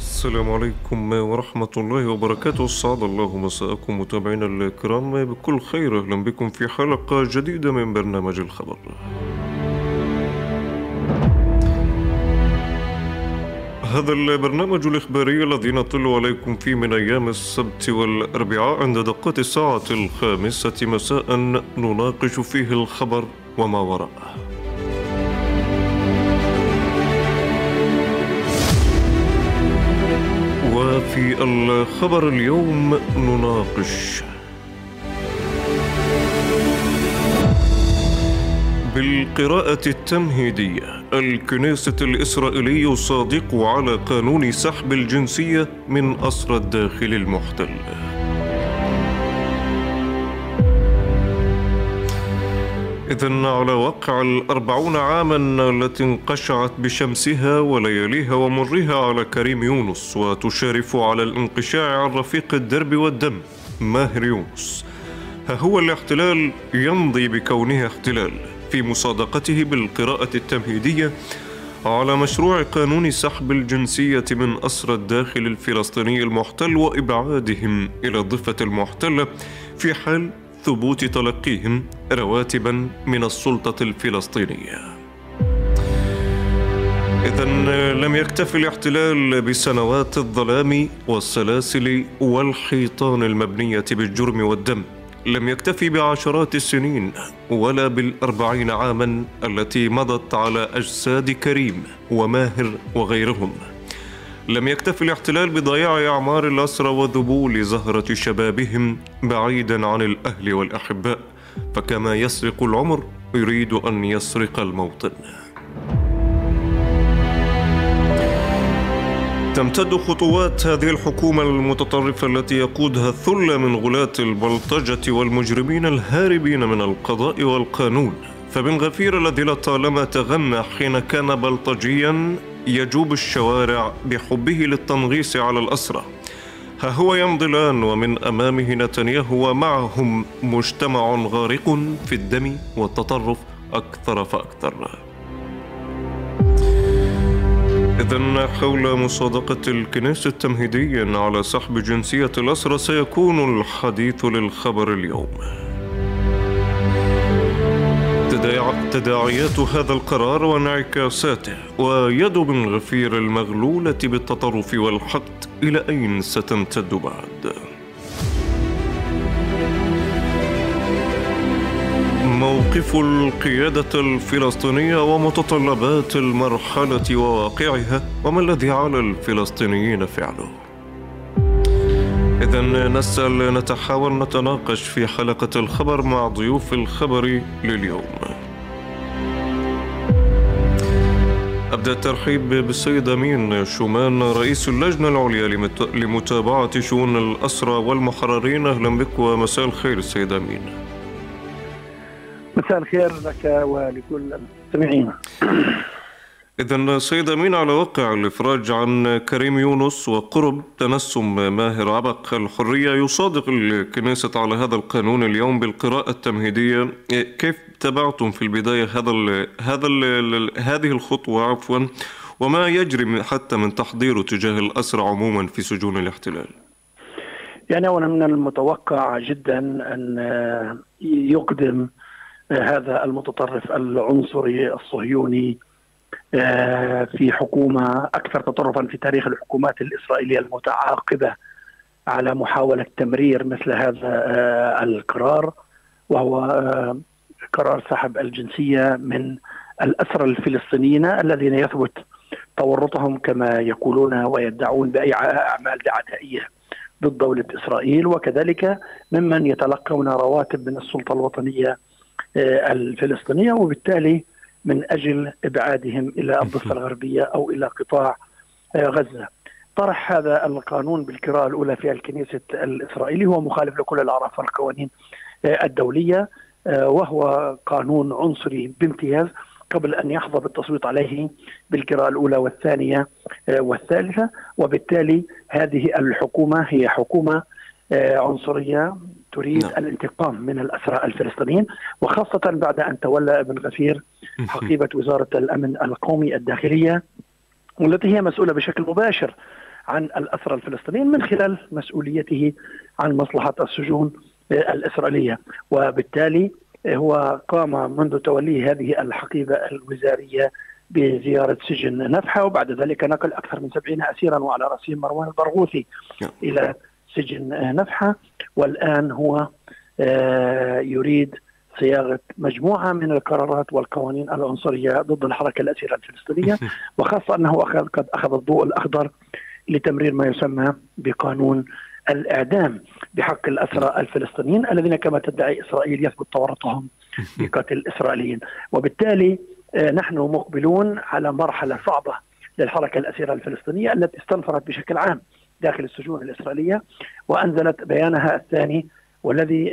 السلام عليكم ورحمة الله وبركاته، سعد الله مساءكم متابعينا الكرام بكل خير، أهلا بكم في حلقة جديدة من برنامج الخبر. هذا البرنامج الإخباري الذي نطل عليكم فيه من أيام السبت والأربعاء عند دقات الساعة 5 مساء، نناقش فيه الخبر وما وراءه. وفي الخبر اليوم نناقش بالقراءة التمهيدية: الكنيست الإسرائيلي يصادق على قانون سحب الجنسية من أسرى الداخل المحتل. إذن على وقع 40 عاما التي انقشعت بشمسها ولياليها ومرها على كريم يونس، وتشارف على الانقشاع عن رفيق الدرب والدم ماهر يونس. ها هو الاحتلال يمضي بكونه احتلال في مصادقته بالقراءة التمهيدية على مشروع قانون سحب الجنسية من أسرى الداخل الفلسطيني المحتل وإبعادهم إلى الضفة المحتلة في حال ثبوت تلقيهم رواتبا من السلطة الفلسطينية. إذن لم يكتف الاحتلال بسنوات الظلام والسلاسل والحيطان المبنية بالجرم والدم، لم يكتفي بعشرات السنين ولا ب40 عاما التي مضت على أجساد كريم وماهر وغيرهم، لم يكتف الاحتلال بضياع أعمار الأسرى وذبول زهرة شبابهم بعيدا عن الأهل والأحباء، فكما يسرق العمر يريد أن يسرق الموطن. تمتد خطوات هذه الحكومة المتطرفة التي يقودها الثلة من غلاة البلطجة والمجرمين الهاربين من القضاء والقانون، فبن غفير الذي لطالما تغنى حين كان بلطجيا يجوب الشوارع بحبه للتنغيص على الأسرى، ها هو يمضي الآن ومن أمامه نتنياهو ومعهم مجتمع غارق في الدم والتطرف أكثر فأكثر. إذن حول مصادقة الكنيست التمهيديا على سحب جنسية الأسرى سيكون الحديث للخبر اليوم. تداعيات هذا القرار وانعكاساته، ويد بن غفير المغلولة بالتطرف والحقد إلى أين ستمتد بعد؟ موقف القيادة الفلسطينية ومتطلبات المرحلة وواقعها، وما الذي على الفلسطينيين فعله؟ إذن نسأل، نتحاور، نتناقش في حلقة الخبر مع ضيوف الخبر لليوم. أبدأ الترحيب بالسيد أمين شومان، رئيس اللجنة العليا لمتابعة شؤون الأسرى والمحررين. أهلا بك ومساء الخير سيد أمين. مساء الخير لك ولكل المستمعين. إذن سيد أمين، على وقع الإفراج عن كريم يونس وقرب تنسم ماهر عبق الحرية، يصادق الكنيست على هذا القانون اليوم بالقراءة التمهيدية، كيف تبعتم في البداية هذه الخطوة عفوا، وما يجري حتى من تحضيره تجاه الأسرى عموما في سجون الاحتلال؟ يعني أولا من المتوقع جدا أن يقدم هذا المتطرف العنصري الصهيوني في حكومة أكثر تطرفا في تاريخ الحكومات الإسرائيلية المتعاقبة على محاولة تمرير مثل هذا القرار، وهو قرار سحب الجنسية من الأسرى الفلسطينيين الذين يثبت تورطهم كما يقولون ويدعون بأي أعمال عدائية ضد دولة إسرائيل، وكذلك ممن يتلقون رواتب من السلطة الوطنية الفلسطينية، وبالتالي من أجل إبعادهم إلى الضفة الغربية أو إلى قطاع غزة. طرح هذا القانون بالقراءة الأولى في الكنيست الإسرائيلي هو مخالف لكل الأعراف والقوانين الدولية، وهو قانون عنصري بامتياز قبل أن يحظى بالتصويت عليه بالقراءة الأولى والثانية والثالثة. وبالتالي هذه الحكومة هي حكومة عنصرية تريد الانتقام من الأسرى الفلسطينيين، وخاصة بعد أن تولى بن غفير حقيبة وزارة الأمن القومي الداخلية، والتي هي مسؤولة بشكل مباشر عن الأسرى الفلسطينيين من خلال مسؤوليته عن مصلحة السجون الإسرائيلية. وبالتالي هو قام منذ توليه هذه الحقيبة الوزارية بزيارة سجن نفحة، وبعد ذلك نقل أكثر من 70 أسيرا وعلى رأسهم مروان البرغوثي إلى سجن نفحة. والآن هو يريد صياغة مجموعة من القرارات والقوانين العنصرية ضد الحركة الأسيرة الفلسطينية، وخاصة أنه قد أخذ الضوء الأخضر لتمرير ما يسمى بقانون الإعدام بحق الأسرى الفلسطينيين الذين كما تدعي إسرائيل يثبت تورطهم بقتل الإسرائيليين. وبالتالي نحن مقبلون على مرحلة صعبة للحركة الأسيرة الفلسطينية التي استنفرت بشكل عام داخل السجون الإسرائيلية، وأنزلت بيانها الثاني والذي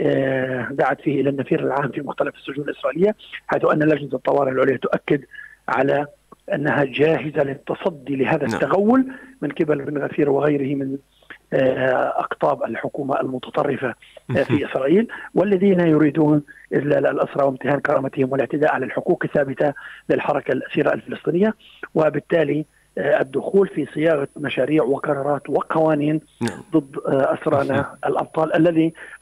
دعت فيه إلى النفير العام في مختلف السجون الإسرائيلية، حيث أن لجنة الطوارئ العليا تؤكد على أنها جاهزة للتصدي لهذا التغول من قبل بن غفير وغيره من أقطاب الحكومة المتطرفة في إسرائيل، والذين يريدون إذلال الأسرى وامتهان كرامتهم والاعتداء على الحقوق الثابتة للحركة الأسيرة الفلسطينية. وبالتالي الدخول في صياغة مشاريع وقرارات وقوانين ضد أسرانا الأبطال،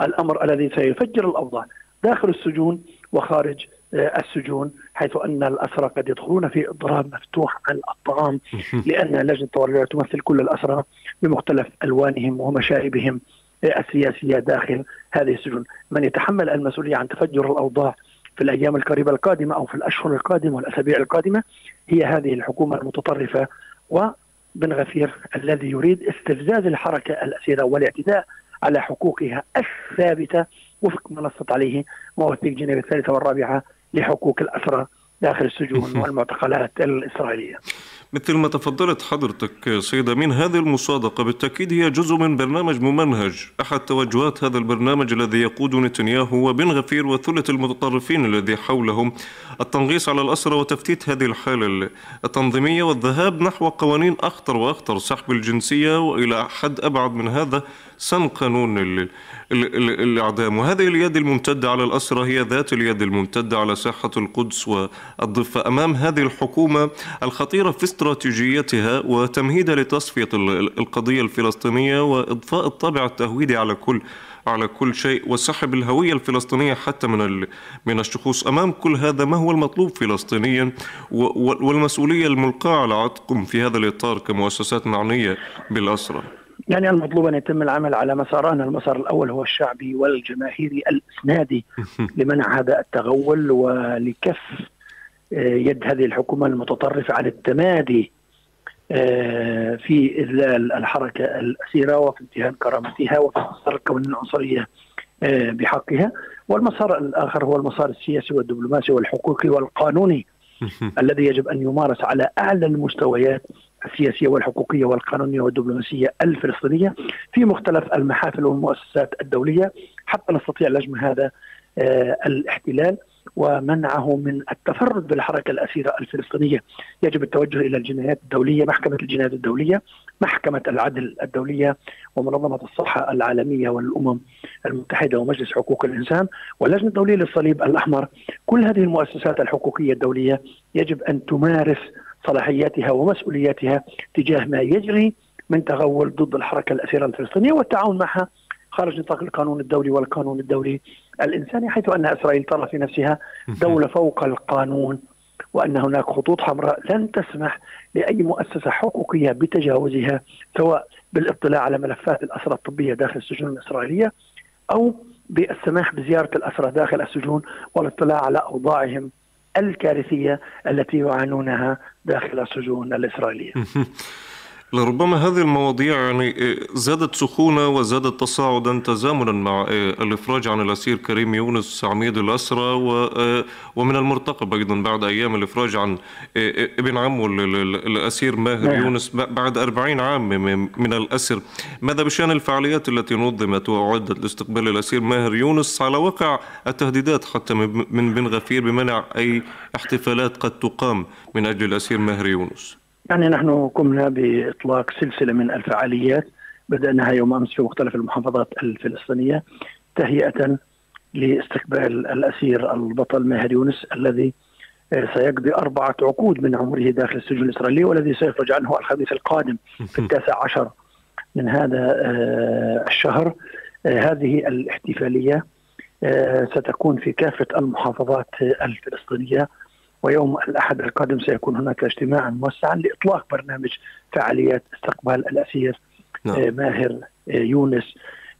الأمر الذي سيفجر الأوضاع داخل السجون وخارج السجون، حيث أن الأسرى قد يدخلون في إضراب مفتوح عن الطعام، لأن لجنة الطوارئ تمثل كل الأسرى بمختلف ألوانهم ومشاربهم السياسية داخل هذه السجون. من يتحمل المسؤولية عن تفجر الأوضاع في الأيام القريبة القادمة أو في الأشهر القادمة والأسابيع القادمة هي هذه الحكومة المتطرفة وبن غفير الذي يريد استفزاز الحركة الأسيرة والاعتداء على حقوقها الثابتة وفق ما نصت عليه مواثيق جنيف الثالثة والرابعة لحقوق الأسرى داخل السجون والمعتقلات الإسرائيلية. مثل ما تفضلت حضرتك سيد أمين، هذه المصادقة بالتأكيد هي جزء من برنامج ممنهج، أحد توجهات هذا البرنامج الذي يقود نتنياهو وبن غفير وثلة المتطرفين الذي حولهم، التنغيص على الأسرى وتفتيت هذه الحالة التنظيمية والذهاب نحو قوانين أخطر وأخطر، سحب الجنسية وإلى حد أبعد من هذا سن قانون الإعدام. وهذه اليد الممتدة على الأسرى هي ذات اليد الممتدة على ساحة القدس والضفة أمام هذه الحكومة الخطيرة في استراتيجيتها وتمهيدها لتصفية القضية الفلسطينية وإضفاء الطابع التهويدي على كل شيء وسحب الهوية الفلسطينية حتى من الشخوص. أمام كل هذا ما هو المطلوب فلسطينيا والمسؤولية الملقاة على عاتقكم في هذا الإطار كمؤسسات معنية بالأسرى؟ يعني المطلوب أن يتم العمل على مساران، المسار الأول هو الشعبي والجماهيري الإسنادي لمنع هذا التغول ولكف يد هذه الحكومة المتطرفة على التمادي في إذلال الحركة الأسيرة وفي امتهان كرامتها وفي مسار القوانين العنصرية بحقها. والمسار الآخر هو المسار السياسي والدبلوماسي والحقوقي والقانوني الذي يجب أن يمارس على أعلى المستويات السياسية والحقوقية والقانونية والدبلوماسية الفلسطينية في مختلف المحافل والمؤسسات الدولية، حتى نستطيع لجم هذا الاحتلال ومنعه من التفرد بالحركة الأسيرة الفلسطينية. يجب التوجه إلى الجنايات الدولية، محكمة الجنايات الدولية، محكمة العدل الدولية، ومنظمة الصحة العالمية والأمم المتحدة ومجلس حقوق الإنسان واللجنة الدولية للصليب الأحمر. كل هذه المؤسسات الحقوقية الدولية يجب أن تمارس صلاحياتها ومسؤولياتها تجاه ما يجري من تغول ضد الحركة الأسيرة الفلسطينية والتعاون معها خارج نطاق القانون الدولي والقانون الدولي الإنساني، حيث أن إسرائيل ترى في نفسها دولة فوق القانون، وأن هناك خطوط حمراء لن تسمح لأي مؤسسة حقوقية بتجاوزها، سواء بالاطلاع على ملفات الأسرى الطبية داخل السجون الإسرائيلية أو بالسماح بزيارة الأسرى داخل السجون والاطلاع على أوضاعهم الكارثية التي يعانونها داخل السجون الإسرائيلية. لربما هذه المواضيع يعني زادت سخونة وزادت تصاعدا تزامنا مع الإفراج عن الأسير كريم يونس عميد الأسرة، ومن المرتقب أيضا بعد أيام الإفراج عن ابن عمه الأسير ماهر يونس بعد 40 عام من الأسر. ماذا بشأن الفعاليات التي نظمت وأعدت لاستقبال الأسير ماهر يونس على وقع التهديدات حتى من بن غفير بمنع أي احتفالات قد تقام من أجل الأسير ماهر يونس؟ يعني نحن قمنا بإطلاق سلسلة من الفعاليات بدأناها يوم أمس في مختلف المحافظات الفلسطينية تهيئة لاستقبال الأسير البطل ماهر يونس الذي سيقضي 4 عقود من عمره داخل السجن الإسرائيلي، والذي سيخرج عنه الخميس القادم في 19 من هذا الشهر. هذه الاحتفالية ستكون في كافة المحافظات الفلسطينية، ويوم الأحد القادم سيكون هناك اجتماعا موسعا لإطلاق برنامج فعاليات استقبال الأسير ماهر يونس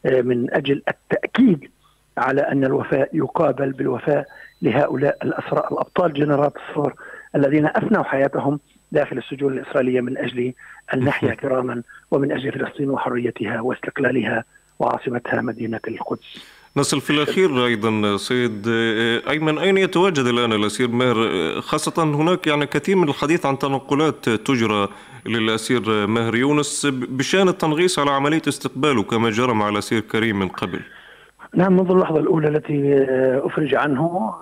من أجل التأكيد على أن الوفاء يقابل بالوفاء لهؤلاء الأسراء الأبطال جنرات الثور الذين أفنوا حياتهم داخل السجون الإسرائيلية من أجل أن نحيا كراما ومن أجل فلسطين وحريتها واستقلالها وعاصمتها مدينة القدس. نصل في الأخير أيضا سيد أيمن، أين يتواجد الآن الأسير ماهر؟ خاصة هناك يعني كثير من الحديث عن تنقلات تجرى للأسير ماهر يونس بشأن التنغيص على عملية استقباله كما جرى مع الأسير كريم من قبل. نعم، منذ اللحظة الأولى التي أفرج عنه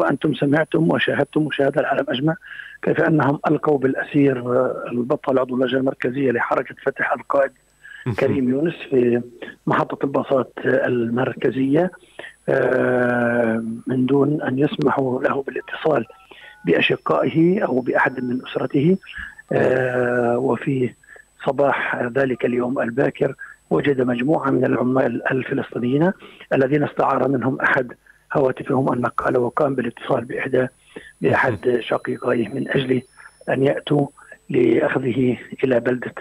وأنتم سمعتم وشاهدتم مشاهدة العالم أجمع كيف أنهم ألقوا بالأسير البطل عضو اللجنة المركزية لحركة فتح القائد كريم يونس في محطة الباصات المركزية من دون أن يسمحوا له بالاتصال بأشقائه أو بأحد من أسرته. وفي صباح ذلك اليوم الباكر وجد مجموعة من العمال الفلسطينيين الذين استعار منهم أحد هواتفهم النقالة وقام بالاتصال بأحد شقيقيه من أجل أن يأتوا لأخذه إلى بلدة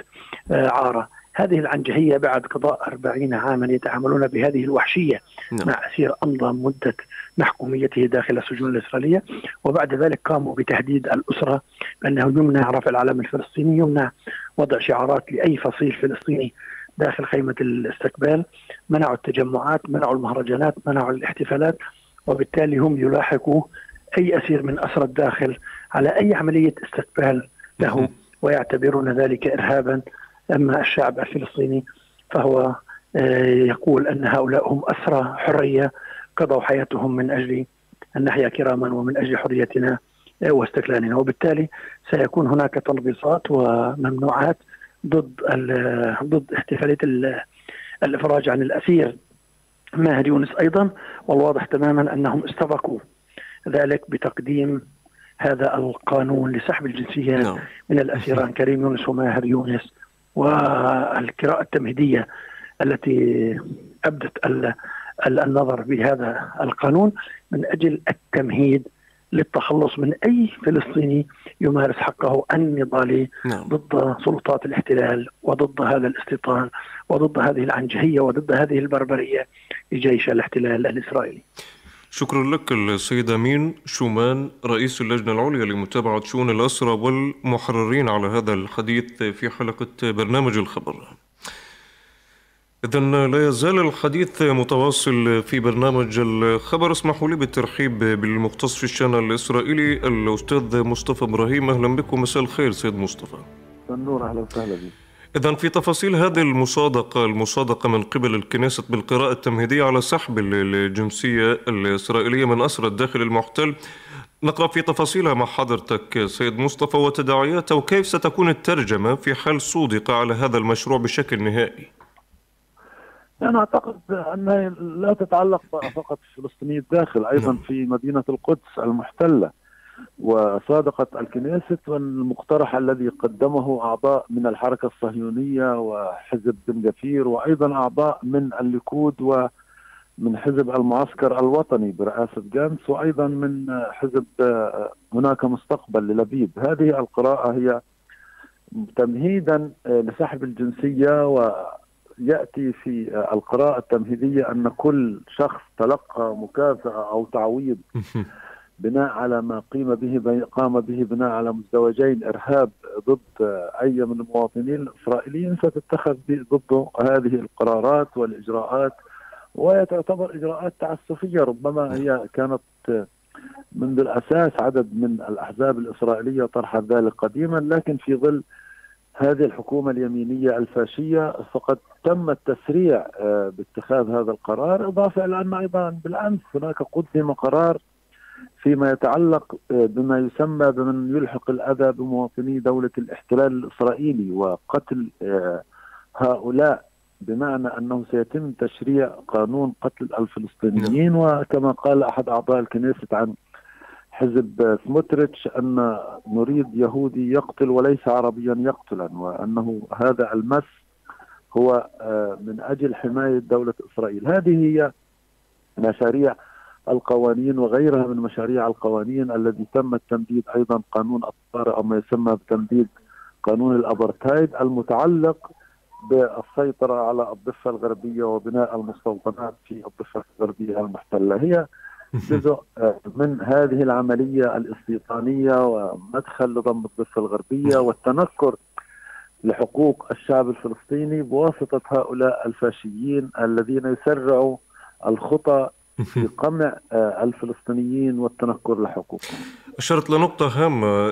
عارة. هذه العنجهية بعد قضاء 40 عاما يتعاملون بهذه الوحشية مع أسير أمضى مدة محكوميته داخل السجون الإسرائيلية، وبعد ذلك قاموا بتهديد الأسرة بأنه يمنع رفع العلم الفلسطيني، يمنع وضع شعارات لأي فصيل فلسطيني داخل خيمة الاستقبال، منعوا التجمعات، منعوا المهرجانات، منعوا الاحتفالات، وبالتالي هم يلاحقوا أي أسير من أسرى الداخل على أي عملية استقبال له ويعتبرون ذلك إرهابا. أما الشعب الفلسطيني فهو يقول أن هؤلاء هم أسرى حرية قضوا حياتهم من أجل أن نحيا كراما ومن أجل حريتنا واستقلالنا، وبالتالي سيكون هناك تنبيصات وممنوعات ضد احتفالية الإفراج عن الأسير ماهر يونس أيضا. والواضح تماما أنهم استبقوا ذلك بتقديم هذا القانون لسحب الجنسية من الأسيران كريم يونس وماهر يونس، والقراءة التمهيدية التي أبدت النظر بهذا القانون من أجل التمهيد للتخلص من أي فلسطيني يمارس حقه النضالي ضد سلطات الاحتلال وضد هذا الاستيطان وضد هذه العنجهية وضد هذه البربرية لجيش الاحتلال الإسرائيلي. شكرا لك السيد أمين شومان، رئيس اللجنة العليا لمتابعة شؤون الأسرى والمحررين، على هذا الحديث في حلقة برنامج الخبر. إذن لا يزال الحديث متواصل في برنامج الخبر. اسمحوا لي بالترحيب بالمختص في الشأن الإسرائيلي الأستاذ مصطفى إبراهيم. أهلا بكم، مساء الخير سيد مصطفى. النور، أهلا وسهلا بك. إذن في تفاصيل هذه المصادقة من قبل الكنيست بالقراءة التمهيدية على سحب الجنسية الإسرائيلية من أسرى الداخل المحتل، نقرأ في تفاصيلها مع حضرتك سيد مصطفى وتداعياتها، وكيف ستكون الترجمة في حال صودق على هذا المشروع بشكل نهائي؟ أنا أعتقد أنها لا تتعلق فقط بفلسطيني الداخل، أيضا في مدينة القدس المحتلة. وصادقت الكنيست والمقترح الذي قدمه أعضاء من الحركة الصهيونية وحزب بن غفير وأيضا أعضاء من الليكود ومن حزب المعسكر الوطني برئاسة غانت وأيضا من حزب هناك مستقبل للبيد. هذه القراءة هي تمهيدا لسحب الجنسية، ويأتي في القراءة التمهيدية أن كل شخص تلقى مكافأة أو تعويض بناء على ما قام به بناء على مزدوجين إرهاب ضد أي من المواطنين الإسرائيليين، ستتخذ ضده هذه القرارات والإجراءات، وهي تعتبر إجراءات تعسفية. ربما هي كانت منذ الأساس عدد من الأحزاب الإسرائيلية طرح ذلك قديما، لكن في ظل هذه الحكومة اليمينية الفاشية فقد تم التسريع باتخاذ هذا القرار، إضافة إلى أن أيضا بالأمس هناك قدم قرار فيما يتعلق بما يسمى بمن يلحق الأذى بمواطني دولة الاحتلال الإسرائيلي وقتل هؤلاء، بمعنى أنه سيتم تشريع قانون قتل الفلسطينيين. وكما قال أحد أعضاء الكنيست عن حزب سموتريتش أن نريد يهودي يقتل وليس عربيا يقتلا، وأنه هذا المس هو من أجل حماية دولة إسرائيل. هذه هي مشاريع القوانين وغيرها من مشاريع القوانين الذي تم التمديد، أيضا قانون الطارئ أو ما يسمى بتمديد قانون الأبرتايد المتعلق بالسيطرة على الضفة الغربية وبناء المستوطنات في الضفة الغربية المحتلة. هي جزء من هذه العملية الاستيطانية ومدخل لضم الضفة الغربية والتنكر لحقوق الشعب الفلسطيني بواسطة هؤلاء الفاشيين الذين يسرعوا الخطى في قمع الفلسطينيين والتنكر لحقوقهم. أشرت لنقطة هامة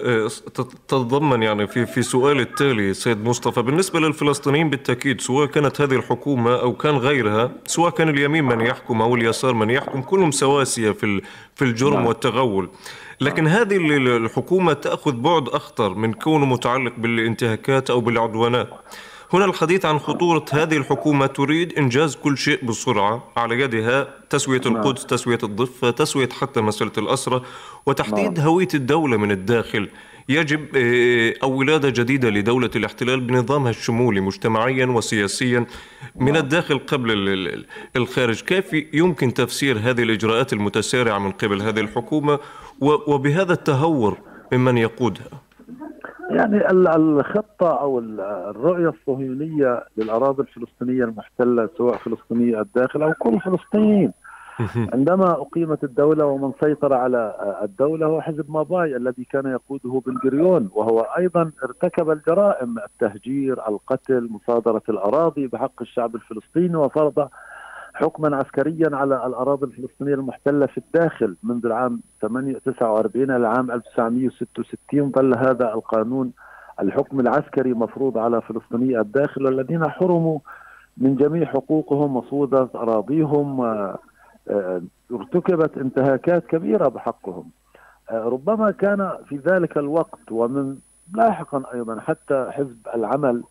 تتضمن يعني في سؤال التالي سيد مصطفى، بالنسبة للفلسطينيين بالتأكيد سواء كانت هذه الحكومة أو كان غيرها، سواء كان اليمين من يحكم أو اليسار من يحكم، كلهم سواسية في الجرم والتغول، لكن هذه الحكومة تأخذ بعد أخطر من كونه متعلق بالانتهاكات أو بالعدوانات. هنا الحديث عن خطورة هذه الحكومة، تريد إنجاز كل شيء بسرعة، على يدها تسوية القدس، تسوية الضفة، تسوية حتى مسألة الأسرة وتحديد هوية الدولة من الداخل، يجب أو ولادة جديدة لدولة الاحتلال بنظامها الشمولي مجتمعيا وسياسيا من الداخل قبل الخارج. كيف يمكن تفسير هذه الإجراءات المتسارعة من قبل هذه الحكومة وبهذا التهور ممن يقودها؟ يعني الخطة أو الرؤية الصهيونية للأراضي الفلسطينية المحتلة، سواء فلسطينية الداخل أو كل فلسطينيين، عندما أقيمت الدولة ومن سيطر على الدولة هو حزب ماباي الذي كان يقوده بن غوريون، وهو أيضا ارتكب الجرائم، التهجير، القتل، مصادرة الأراضي بحق الشعب الفلسطيني، وفرض حكما عسكريا على الأراضي الفلسطينية المحتلة في الداخل منذ العام 49 إلى العام 1966. ظل هذا القانون الحكم العسكري مفروض على فلسطيني الداخل، والذين حرموا من جميع حقوقهم وصودت أراضيهم، ارتكبت انتهاكات كبيرة بحقهم. ربما كان في ذلك الوقت ومن لاحقا أيضا حتى حزب العمل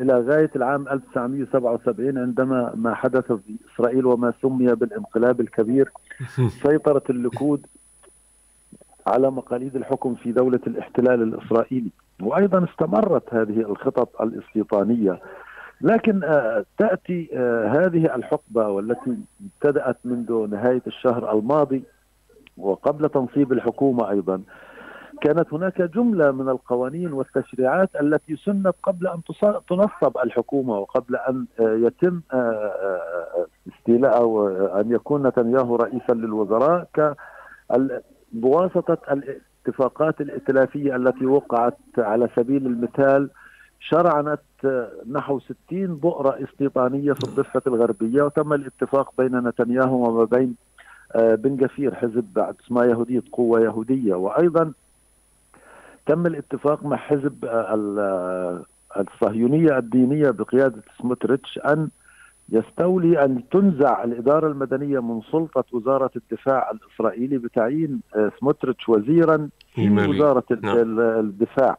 إلى غاية العام 1977، عندما ما حدث في إسرائيل وما سمي بالانقلاب الكبير، سيطرت الليكود على مقاليد الحكم في دولة الاحتلال الإسرائيلي، وأيضا استمرت هذه الخطط الاستيطانية. لكن تأتي هذه الحقبة والتي ابتدأت منذ نهاية الشهر الماضي وقبل تنصيب الحكومة، أيضا كانت هناك جملة من القوانين والتشريعات التي سنت قبل أن تنصب الحكومة وقبل أن يتم استيلاء أو أن يكون نتنياهو رئيسا للوزراء، بواسطة الاتفاقات الائتلافية التي وقعت. على سبيل المثال شرعنت نحو 60 بؤرة استيطانية في الضفة الغربية، وتم الاتفاق بين نتنياهو وما بين بن غفير، حزب عدسما يهودية، قوة يهودية، وأيضا تم الاتفاق مع حزب الصهيونية الدينية بقيادة سموتريتش أن يستولي، أن تنزع الإدارة المدنية من سلطة وزارة الدفاع الإسرائيلي بتعيين سموتريتش وزيرا في وزارة الدفاع،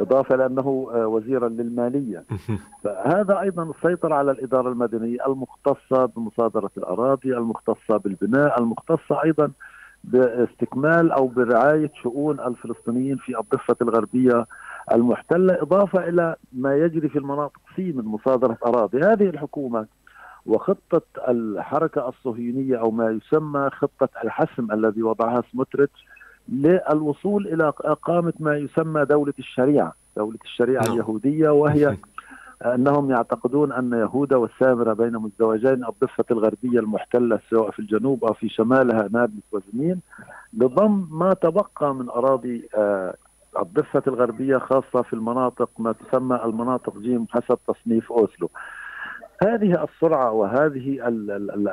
إضافة لأنه وزيرا للمالية. فهذا أيضا السيطرة على الإدارة المدنية المختصة بمصادرة الأراضي، المختصة بالبناء، المختصة أيضا باستكمال أو برعاية شؤون الفلسطينيين في الضفة الغربية المحتلة، إضافة إلى ما يجري في المناطق سي من مصادرة أراضي. هذه الحكومة وخطة الحركة الصهيونية أو ما يسمى خطة الحسم الذي وضعها سموتريتش للوصول إلى إقامة ما يسمى دولة الشريعة اليهودية، وهي أنهم يعتقدون أن يهودا والسامرة بين مزدوجين الضفة الغربية المحتلة سواء في الجنوب أو في شمالها نابلس وزنين لضم ما تبقى من أراضي الضفة الغربية خاصة في المناطق ما تسمى المناطق جيم حسب تصنيف أوسلو. هذه السرعة وهذه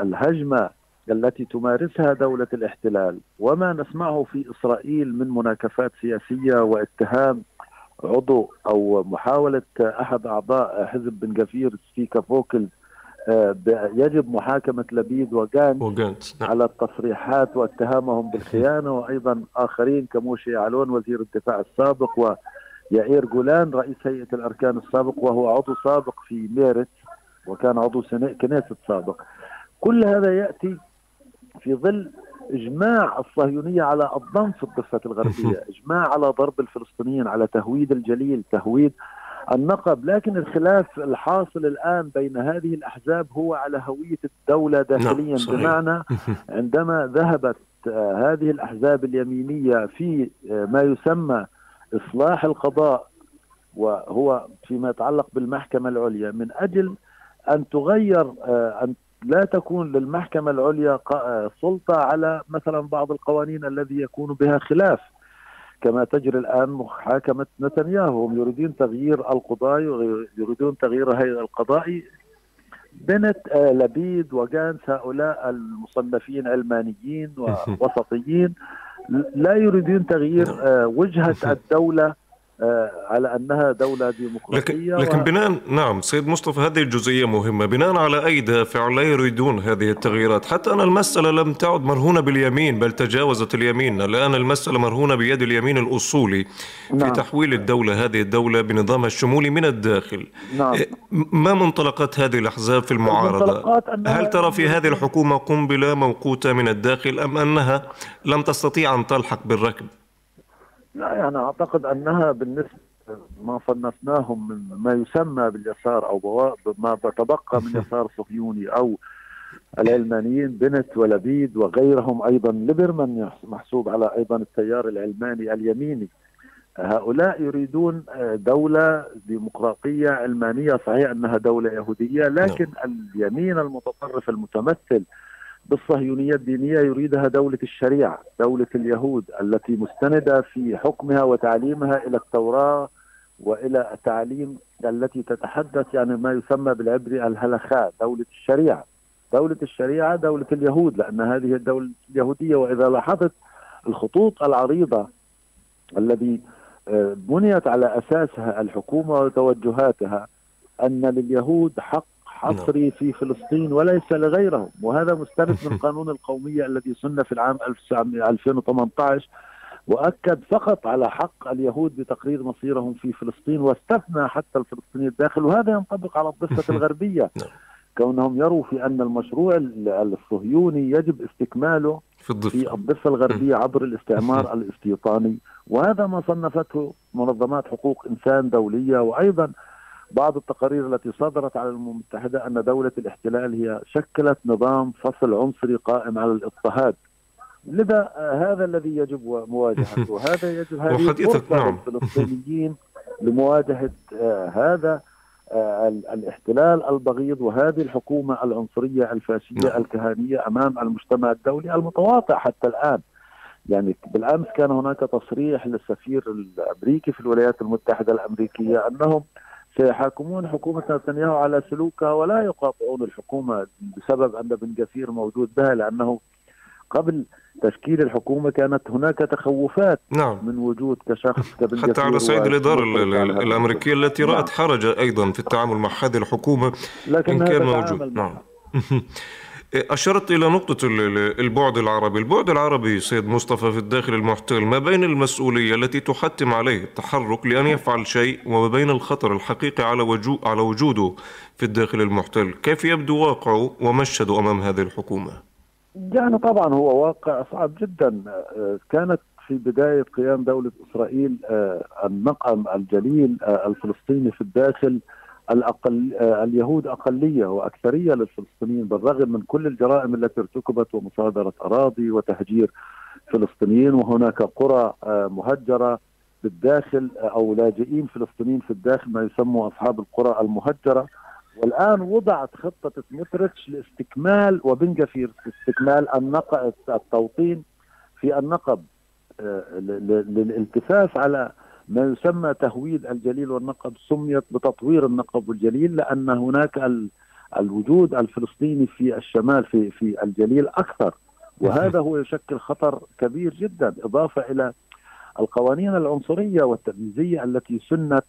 الهجمة التي تمارسها دولة الاحتلال وما نسمعه في إسرائيل من مناكفات سياسية واتهام عضو أو محاولة أحد أعضاء حزب بن غفير ستيكا فوكل يجب محاكمة لبيد وغانت على التصريحات واتهامهم بالخيانة، وأيضا آخرين كموشي يعلون وزير الدفاع السابق ويائير جولان رئيس هيئة الأركان السابق وهو عضو سابق في ميرت وكان عضو كنيست سابق. كل هذا يأتي في ظل إجماع الصهيونية على الضم في الضفة الغربية، إجماع على ضرب الفلسطينيين، على تهويد الجليل، تهويد النقب. لكن الخلاف الحاصل الآن بين هذه الأحزاب هو على هوية الدولة داخليا. بمعنى عندما ذهبت هذه الأحزاب اليمينية في ما يسمى إصلاح القضاء وهو فيما يتعلق بالمحكمة العليا من أجل أن تغير، أن لا تكون للمحكمة العليا سلطة على مثلا بعض القوانين الذي يكون بها خلاف كما تجري الآن محاكمة نتنياهو. هم يريدون تغيير القضاء، يريدون تغيير هيئة القضاء. بنت لبيد وغانت هؤلاء المصنفين علمانيين ووسطيين لا يريدون تغيير وجهة الدولة على أنها دولة ديمقراطية. لكن بناء سيد مصطفى هذه الجزئية مهمة، بناء على أي دافع لا يريدون هذه التغييرات؟ حتى أن المسألة لم تعد مرهونة باليمين بل تجاوزت اليمين، الآن المسألة مرهونة بيد اليمين الأصولي في تحويل الدولة، هذه الدولة بنظامها الشمولي من الداخل. ما منطلقات هذه الأحزاب في المعارضة؟ هل ترى في هذه الحكومة قنبلة موقوتة من الداخل أم أنها لم تستطيع أن تلحق بالركب؟ لا، يعني أعتقد أنها بالنسبة ما صنفناهم من ما يسمى باليسار أو ما تبقى من يسار صهيوني أو العلمانيين بنت ولبيد وغيرهم، أيضا ليبرمان محسوب على أيضا التيار العلماني اليميني. هؤلاء يريدون دولة ديمقراطية علمانية، صحيح أنها دولة يهودية، لكن اليمين المتطرف المتمثل بالصهيونية الدينية يريدها دولة الشريعة، دولة اليهود التي مستندة في حكمها وتعليمها إلى التوراة وإلى التعاليم التي تتحدث يعني ما يسمى بالعبري الهلخاء، دولة الشريعة. دولة الشريعة دولة اليهود لأن هذه الدولة اليهودية. وإذا لاحظت الخطوط العريضة التي بنيت على أساسها الحكومة وتوجهاتها أن لليهود حق حصري في فلسطين وليس لغيرهم، وهذا مستند من قانون القومية الذي صنف في العام 2018 وأكد فقط على حق اليهود بتقرير مصيرهم في فلسطين واستثنى حتى الفلسطينيين الداخل، وهذا ينطبق على الضفة الغربية كونهم يروا في أن المشروع الصهيوني يجب استكماله في الضفة الغربية عبر الاستعمار الاستيطاني، وهذا ما صنفته منظمات حقوق إنسان دولية وأيضا بعض التقارير التي صدرت على الأمم المتحدة أن دولة الاحتلال هي شكلت نظام فصل عنصري قائم على الاضطهاد. لذا هذا الذي يجب مواجهته، وهذا يجب هذه الفلسطينيين لمواجهة هذا الاحتلال البغيض وهذه الحكومة العنصرية الفاشية الكهانية أمام المجتمع الدولي المتواطئ حتى الآن. يعني بالأمس كان هناك تصريح للسفير الأمريكي في الولايات المتحدة الأمريكية أنهم سيحاكمون حكومة نتنياهو على سلوكها ولا يقاطعون الحكومة بسبب أن بن غفير موجود بها، لأنه قبل تشكيل الحكومة كانت هناك تخوفات من وجود كشخص كبن غفير حتى على صعيد الإدارة الأمريكية التي رأت حرجة أيضا في التعامل مع هذه الحكومة لكن إن كان موجود. أشرت إلى نقطة البعد العربي، البعد العربي سيد مصطفى في الداخل المحتل ما بين المسؤولية التي تحتم عليه التحرك لأن يفعل شيء وما بين الخطر الحقيقي على وجوده في الداخل المحتل، كيف يبدو واقعه ومشهده أمام هذه الحكومة؟ يعني طبعا هو واقع صعب جدا. كانت في بداية قيام دولة إسرائيل النقم الجليل الفلسطيني في الداخل اليهود أقلية وأكثرية للفلسطينيين بالرغم من كل الجرائم التي ارتكبت ومصادرة أراضي وتهجير فلسطينيين، وهناك قرى مهجرة في الداخل أو لاجئين فلسطينيين في الداخل، ما يسموا أصحاب القرى المهجرة. والآن وضعت خطة سموتريتش لاستكمال وبن غفير استكمال النقب، التوطين في النقب للالتفاف على ما يسمى تهويد الجليل والنقب. سميت بتطوير النقب والجليل لأن هناك الوجود الفلسطيني في الشمال في الجليل أكثر، وهذا هو يشكل خطر كبير جدا، إضافة إلى القوانين العنصرية والتمييزية التي سنت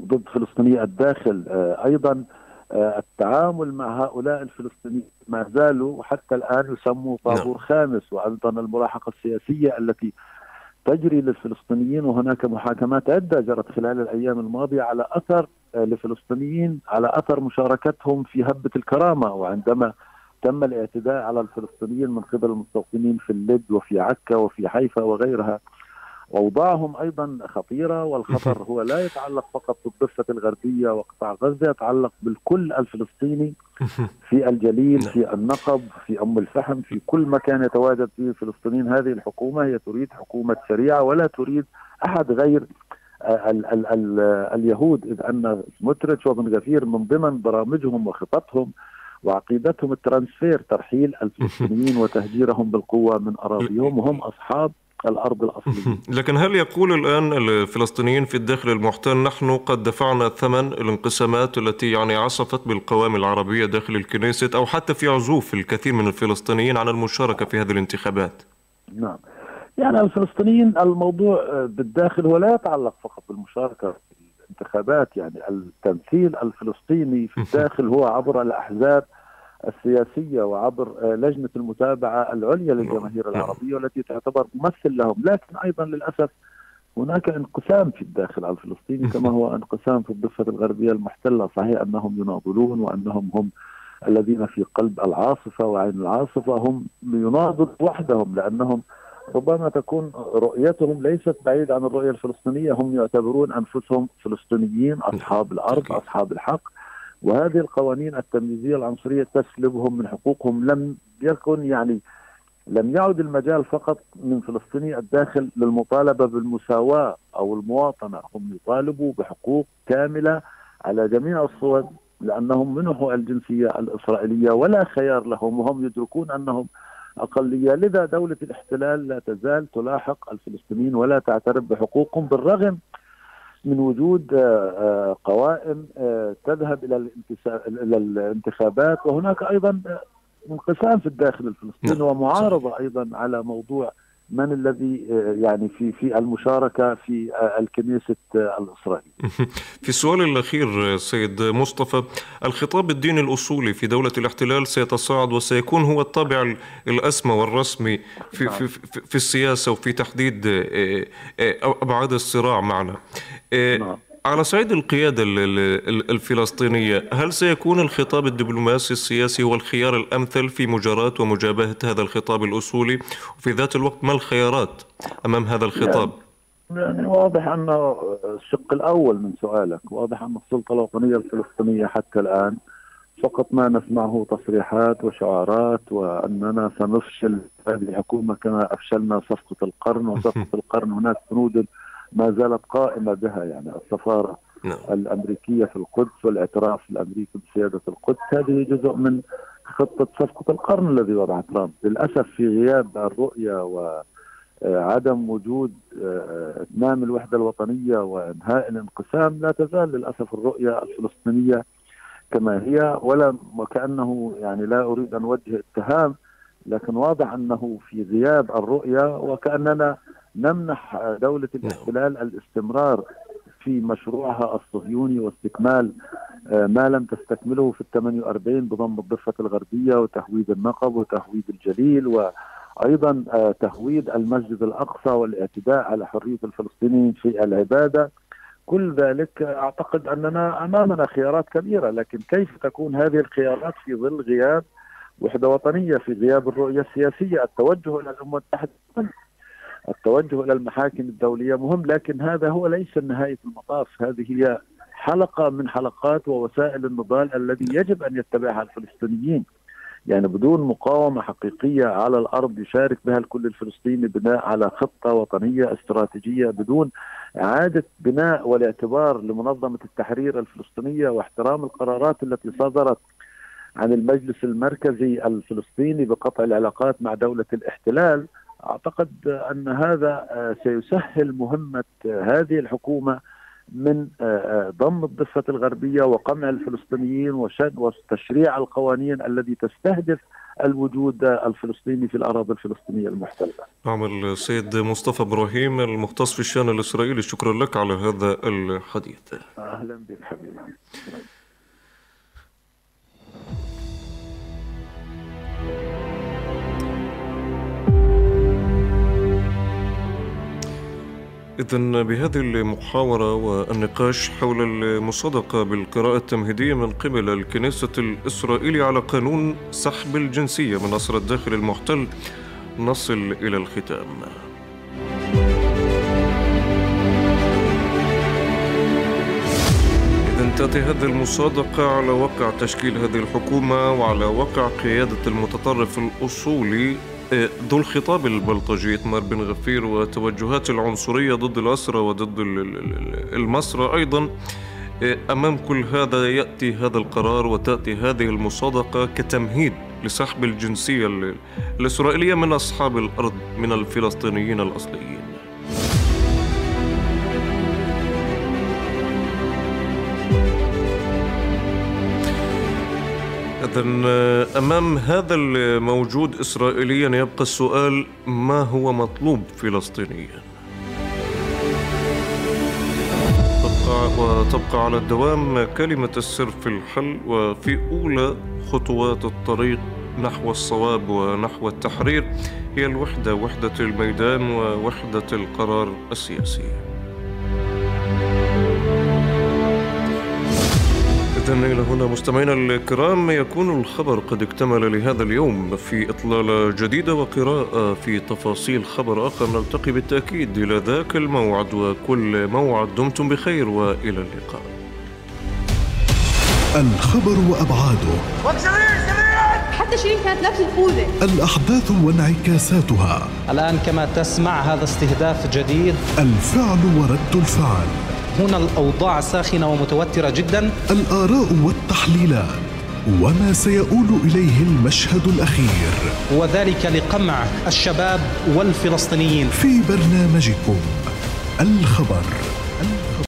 ضد فلسطيني الداخل. أيضا التعامل مع هؤلاء الفلسطينيين ما زالوا حتى الآن يسموا طابور خامس، وأيضا الملاحقة السياسية التي تجري للفلسطينيين، وهناك محاكمات عدة جرت خلال الأيام الماضية على أثر لفلسطينيين على أثر مشاركتهم في هبة الكرامة، وعندما تم الاعتداء على الفلسطينيين من قبل المستوطنين في اللد وفي عكا وفي حيفا وغيرها. أوضاعهم أيضا خطيرة، والخطر هو لا يتعلق فقط بالضفة الغربية وقطاع غزة، يتعلق بالكل الفلسطيني في الجليل، في النقب، في أم الفحم، في كل مكان يتواجد فيه الفلسطينيين. هذه الحكومة هي تريد حكومة شريعة ولا تريد أحد غير ال ال ال اليهود، إذ أن سموتريتش وبن غفير من ضمن برامجهم وخططهم وعقيدتهم الترانسفير، ترحيل الفلسطينيين وتهجيرهم بالقوة من أراضيهم، وهم أصحاب الأرض الأصلية. لكن هل يقول الآن الفلسطينيين في الداخل المحتل نحن قد دفعنا ثمن الانقسامات التي يعني عصفت بالقوام العربية داخل الكنيست، أو حتى في عزوف الكثير من الفلسطينيين عن المشاركة في هذه الانتخابات؟ نعم، يعني الفلسطينيين الموضوع بالداخل هو لا يتعلق فقط بالمشاركة في الانتخابات، يعني التمثيل الفلسطيني في الداخل هو عبر الأحزاب السياسية وعبر لجنة المتابعة العليا للجماهير العربية والتي تعتبر ممثل لهم. لكن أيضا للأسف هناك انقسام في الداخل على الفلسطيني كما هو انقسام في الضفة الغربية المحتلة. صحيح أنهم يناضلون وأنهم هم الذين في قلب العاصفة وعين العاصفة، هم يناضلوا وحدهم لأنهم ربما تكون رؤيتهم ليست بعيدة عن الرؤية الفلسطينية. هم يعتبرون أنفسهم فلسطينيين أصحاب الأرض أصحاب الحق، وهذه القوانين التمييزية العنصرية تسلبهم من حقوقهم. لم يعد المجال فقط من فلسطيني الداخل للمطالبة بالمساواة أو المواطنة، هم يطالبوا بحقوق كاملة على جميع الصور لأنهم منحوا الجنسية الإسرائيلية ولا خيار لهم، وهم يدركون أنهم أقلية. لذا دولة الاحتلال لا تزال تلاحق الفلسطينيين ولا تعترف بحقوقهم، بالرغم من وجود قوائم تذهب إلى الانتخابات. وهناك أيضا انقسام في الداخل الفلسطيني ومعارضة أيضا على موضوع من الذي يعني في المشاركة في الكنيست الإسرائيلي. في السؤال الأخير سيد مصطفى، الخطاب الديني الأصولي في دولة الاحتلال سيتصاعد وسيكون هو الطابع الأسمى والرسمي في السياسة وفي تحديد أبعاد الصراع معنا. على صعيد القيادة الفلسطينية، هل سيكون الخطاب الدبلوماسي السياسي هو الخيار الأمثل في مجاراة ومجابهة هذا الخطاب الأصولي؟ وفي ذات الوقت ما الخيارات أمام هذا الخطاب؟ يعني واضح أن الشق الأول من سؤالك، واضح أن السلطة الوطنية الفلسطينية حتى الآن فقط ما نسمعه تصريحات وشعارات، وأننا سنفشل هذه الحكومة كما أفشلنا صفقة القرن. وصفقة القرن هناك بنود ما زالت قائمة بها، يعني السفارة الأمريكية في القدس والاعتراف الأمريكي بسيادة القدس، هذه جزء من خطة صفقة القرن الذي وضعها ترامب. للأسف في غياب الرؤية وعدم وجود إتمام الوحدة الوطنية وإنهاء الانقسام، لا تزال للأسف الرؤية الفلسطينية كما هي. وكأنه يعني لا أريد أن أوجه اتهام، لكن واضح أنه في غياب الرؤية، وكأننا نمنح دولة الاحتلال الاستمرار في مشروعها الصهيوني واستكمال ما لم تستكمله في 48 بضم الضفة الغربية وتهويد النقب وتهويد الجليل، وأيضا تهويد المسجد الأقصى والاعتداء على حرية الفلسطينيين في العبادة. كل ذلك أعتقد أننا أمامنا خيارات كبيرة، لكن كيف تكون هذه الخيارات في ظل غياب وحدة وطنية، في غياب الرؤية السياسية؟ التوجه إلى الأمم المتحدة، التوجه إلى المحاكم الدولية مهم، لكن هذا هو ليس نهاية المطاف. هذه هي حلقة من حلقات ووسائل النضال الذي يجب أن يتبعها الفلسطينيين. يعني بدون مقاومة حقيقية على الأرض يشارك بها الكل الفلسطيني بناء على خطة وطنية استراتيجية، بدون إعادة بناء والاعتبار لمنظمة التحرير الفلسطينية واحترام القرارات التي صدرت عن المجلس المركزي الفلسطيني بقطع العلاقات مع دولة الاحتلال، أعتقد أن هذا سيسهل مهمة هذه الحكومة من ضم الضفة الغربية وقمع الفلسطينيين وتشريع القوانين الذي تستهدف الوجود الفلسطيني في الأراضي الفلسطينية المحتلة. نعم، السيد مصطفى إبراهيم المختص في الشأن الإسرائيلي، شكرا لك على هذا الحديث. أهلا بك حبيبي. إذن بهذه المحاورة والنقاش حول المصادقة بالقراءة التمهيدية من قبل الكنيست الإسرائيلي على قانون سحب الجنسية من أسرى الداخل المحتل، نصل إلى الختام. إذن تأتي هذه المصادقة على واقع تشكيل هذه الحكومة وعلى واقع قيادة المتطرف الأصولي ذو الخطاب البلطجي إثمار بن غفير وتوجهات العنصرية ضد الأسرى وضد المسرى أيضا. أمام كل هذا يأتي هذا القرار وتأتي هذه المصادقة كتمهيد لسحب الجنسية الإسرائيلية من أصحاب الأرض من الفلسطينيين الأصليين. إذن أمام هذا الموجود إسرائيليا يبقى السؤال: ما هو مطلوب فلسطينيا؟ وتبقى على الدوام كلمة السر في الحل وفي أولى خطوات الطريق نحو الصواب ونحو التحرير هي الوحدة، وحدة الميدان ووحدة القرار السياسي. إلى هنا مستمعينا الكرام يكون الخبر قد اكتمل لهذا اليوم. في إطلالة جديدة وقراءة في تفاصيل خبر آخر نلتقي بالتأكيد إلى ذاك الموعد، وكل موعد دمتم بخير وإلى اللقاء. الخبر وأبعاده، حتى شيرين كانت نفس القوة، الأحداث وانعكاساتها. الآن كما تسمع هذا استهداف جديد، الفعل ورد الفعل. هنا الأوضاع ساخنة ومتوترة جدا، الآراء والتحليلات وما سيؤول إليه المشهد الأخير، وذلك لقمع الشباب والفلسطينيين. في برنامجكم الخبر.